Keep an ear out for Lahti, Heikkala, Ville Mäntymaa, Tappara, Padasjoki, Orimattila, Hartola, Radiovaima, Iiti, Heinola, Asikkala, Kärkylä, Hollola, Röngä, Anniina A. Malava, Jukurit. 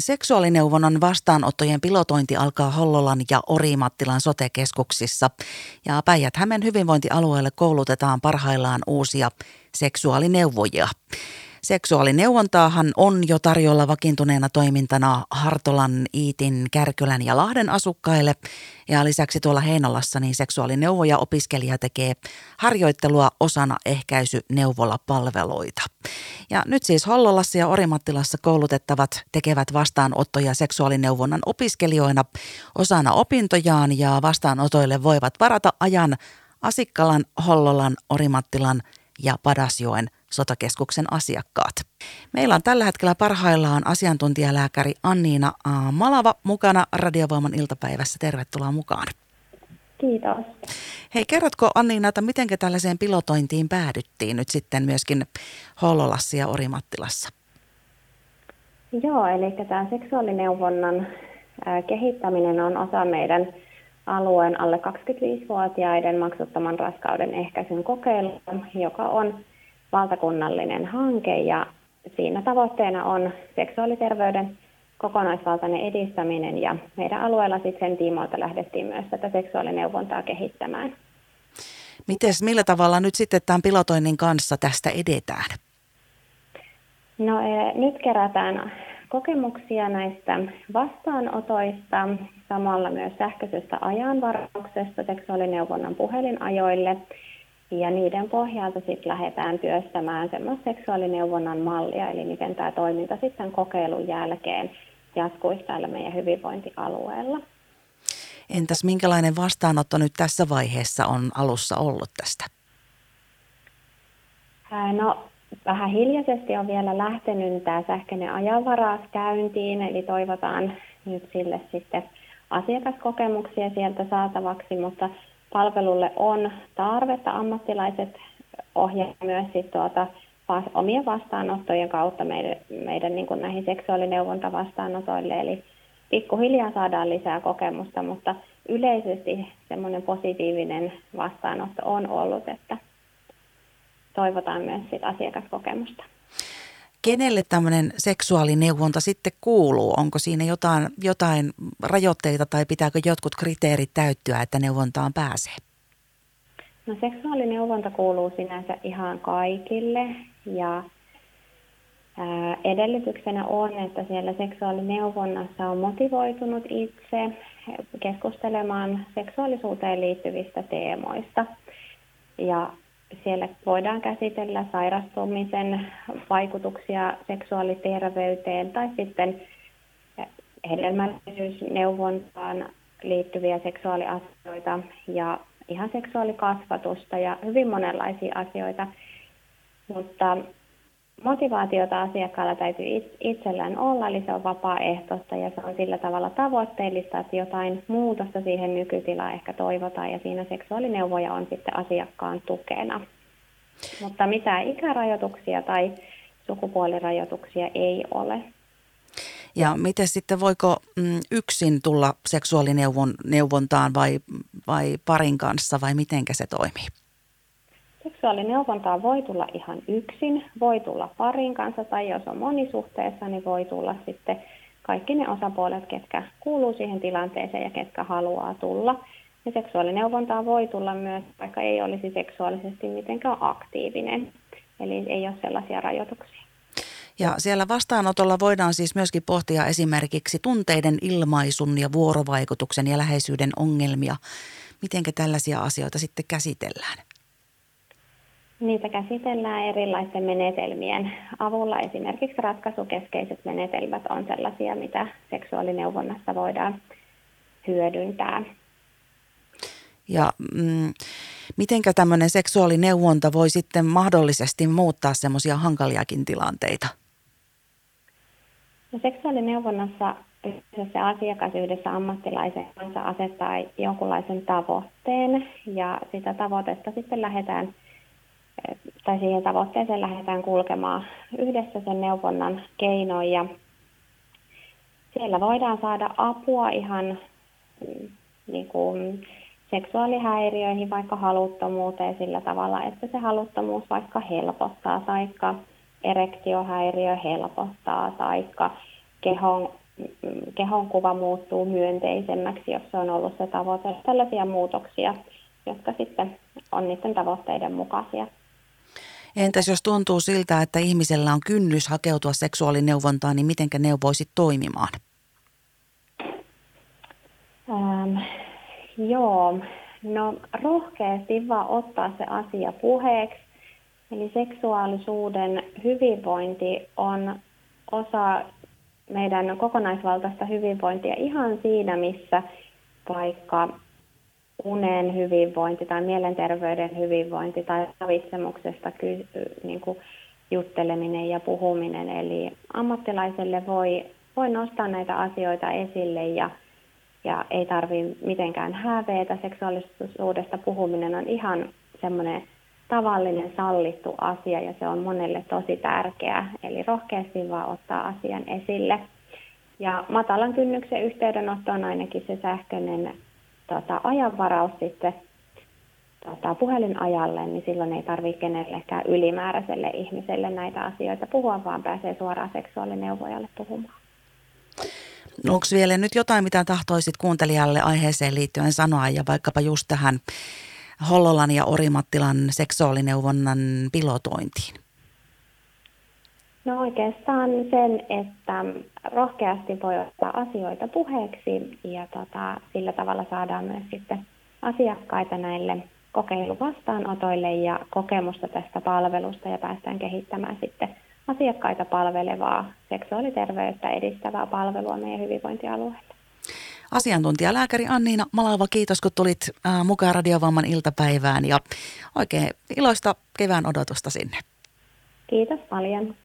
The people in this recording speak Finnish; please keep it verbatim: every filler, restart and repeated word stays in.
Seksuaalineuvonnan vastaanottojen pilotointi alkaa Hollolan ja Orimattilan sote-keskuksissa ja Päijät-Hämen hyvinvointialueelle koulutetaan parhaillaan uusia seksuaalineuvojia. Seksuaalineuvontaahan on jo tarjolla vakiintuneena toimintana Hartolan, Iitin, Kärkylän ja Lahden asukkaille. Ja lisäksi tuolla Heinolassa niin seksuaalineuvoja opiskelija tekee harjoittelua osana ehkäisyneuvolapalveluita. Ja nyt siis Hollolassa ja Orimattilassa koulutettavat tekevät vastaanottoja seksuaalineuvonnan opiskelijoina osana opintojaan ja vastaanotoille voivat varata ajan Asikkalan, Hollolan, Orimattilan ja Padasjoen sotakeskuksen asiakkaat. Meillä on tällä hetkellä parhaillaan asiantuntijalääkäri Anniina A. Malava mukana Radiovoiman iltapäivässä. Tervetuloa mukaan. Kiitos. Hei, kerrotko Anniina, että miten tällaiseen pilotointiin päädyttiin nyt sitten myöskin Hollolassa ja Orimattilassa? Joo, eli tämän seksuaalineuvonnan kehittäminen on osa meidän alueen alle kaksikymmentäviisivuotiaiden maksuttoman raskauden ehkäisyn kokeilua, joka on valtakunnallinen hanke, ja siinä tavoitteena on seksuaaliterveyden kokonaisvaltainen edistäminen, ja meidän alueella sitten sen tiimoilta lähdettiin myös tätä seksuaalineuvontaa kehittämään. Mites, millä tavalla nyt sitten tämän pilotoinnin kanssa tästä edetään? No e, nyt kerätään kokemuksia näistä vastaanotoista, samalla myös sähköisestä ajanvarauksesta seksuaalineuvonnan puhelinajoille. Ja niiden pohjalta sitten lähdetään työstämään semmoista seksuaalineuvonnan mallia, eli miten tämä toiminta sitten kokeilun jälkeen jatkuisi täällä meidän hyvinvointialueella. Entäs minkälainen vastaanotto nyt tässä vaiheessa on alussa ollut tästä? No vähän hiljaisesti on vielä lähtenyt tämä sähköinen ajanvaraus käyntiin, eli toivotaan nyt sille sitten asiakaskokemuksia sieltä saatavaksi, mutta palvelulle on tarvetta. Ammattilaiset ohjaa myös sit tuota omien vastaanottojen kautta meidän, meidän niin kuin näihin seksuaalineuvonta-vastaanotoille. Eli pikkuhiljaa saadaan lisää kokemusta, mutta yleisesti semmoinen positiivinen vastaanotto on ollut, että toivotaan myös sit asiakaskokemusta. Kenelle tämmöinen seksuaalineuvonta sitten kuuluu? Onko siinä jotain, jotain rajoitteita tai pitääkö jotkut kriteerit täyttyä, että neuvontaan pääsee? No seksuaalineuvonta kuuluu sinänsä ihan kaikille, ja ää, edellytyksenä on, että siellä seksuaalineuvonnassa on motivoitunut itse keskustelemaan seksuaalisuuteen liittyvistä teemoista, ja siellä voidaan käsitellä sairastumisen vaikutuksia seksuaaliterveyteen tai sitten hedelmällisyysneuvontaan liittyviä seksuaaliasioita ja ihan seksuaalikasvatusta ja hyvin monenlaisia asioita. Mutta motivaatiota asiakkaalla täytyy itsellään olla, eli se on vapaaehtoista ja se on sillä tavalla tavoitteellista, että jotain muutosta siihen nykytilaan ehkä toivotaan, ja siinä seksuaalineuvoja on sitten asiakkaan tukena. Mutta mitään ikärajoituksia tai sukupuolirajoituksia ei ole. Ja miten sitten, voiko yksin tulla seksuaalineuvontaan vai, vai parin kanssa, vai mitenkä se toimii? Seksuaalineuvontaa voi tulla ihan yksin, voi tulla parin kanssa tai jos on monisuhteessa, niin voi tulla sitten kaikki ne osapuolet, ketkä kuuluu siihen tilanteeseen ja ketkä haluaa tulla. Ja seksuaalineuvontaa voi tulla myös, vaikka ei olisi seksuaalisesti mitenkään aktiivinen, eli ei ole sellaisia rajoituksia. Ja siellä vastaanotolla voidaan siis myöskin pohtia esimerkiksi tunteiden ilmaisun ja vuorovaikutuksen ja läheisyyden ongelmia. Mitenkä tällaisia asioita sitten käsitellään? Niitä käsitellään erilaisten menetelmien avulla. Esimerkiksi ratkaisukeskeiset menetelmät on sellaisia, mitä seksuaalineuvonnassa voidaan hyödyntää. Ja mm, mitenkä tämmöinen seksuaalineuvonta voi sitten mahdollisesti muuttaa semmoisia hankaliakin tilanteita? No, seksuaalineuvonnassa se asiakas yhdessä ammattilaisen kanssa asettaa jonkunlaisen tavoitteen, ja sitä tavoitetta sitten lähdetään tai siihen tavoitteeseen lähdetään kulkemaan yhdessä sen neuvonnan keinoin, ja siellä voidaan saada apua ihan niin kuin seksuaalihäiriöihin, vaikka haluttomuuteen sillä tavalla, että se haluttomuus vaikka helpottaa, taikka erektiohäiriö helpottaa, taikka kehon kehonkuva muuttuu myönteisemmäksi, jos se on ollut se tavoite. Tällaisia muutoksia, jotka sitten on niiden tavoitteiden mukaisia. Entäs jos tuntuu siltä, että ihmisellä on kynnys hakeutua seksuaalineuvontaan, niin mitenkä neuvoisit toimimaan? Ähm, joo, no rohkeasti vaan ottaa se asia puheeksi. Eli seksuaalisuuden hyvinvointi on osa meidän kokonaisvaltaista hyvinvointia ihan siinä, missä vaikka unen hyvinvointi tai mielenterveyden hyvinvointi tai ravitsemuksesta niin kuin jutteleminen ja puhuminen. Eli ammattilaiselle voi, voi nostaa näitä asioita esille ja, ja ei tarvitse mitenkään hävetä. Seksuaalisuudesta puhuminen on ihan semmoinen tavallinen sallittu asia ja se on monelle tosi tärkeää. Eli rohkeasti vaan ottaa asian esille. Ja matalan kynnyksen yhteydenotto on ainakin se sähköinen Tota, ajanvaraus sitten tota, puhelinajalle, niin silloin ei tarvitse kenellekään ylimääräiselle ihmiselle näitä asioita puhua, vaan pääsee suoraan seksuaalineuvojalle puhumaan. Onko vielä nyt jotain, mitä tahtoisit kuuntelijalle aiheeseen liittyen sanoa ja vaikkapa just tähän Hollolan ja Orimattilan seksuaalineuvonnan pilotointiin? No oikeastaan sen, että rohkeasti voi ottaa asioita puheeksi ja tota, sillä tavalla saadaan myös sitten asiakkaita näille kokeiluvastaanotoille ja kokemusta tästä palvelusta ja päästään kehittämään sitten asiakkaita palvelevaa seksuaaliterveyttä edistävää palvelua meidän hyvinvointialueella. Asiantuntijalääkäri Anniina Malava, kiitos kun tulit mukaan Radiovamman iltapäivään ja oikein iloista kevään odotusta sinne. Kiitos paljon.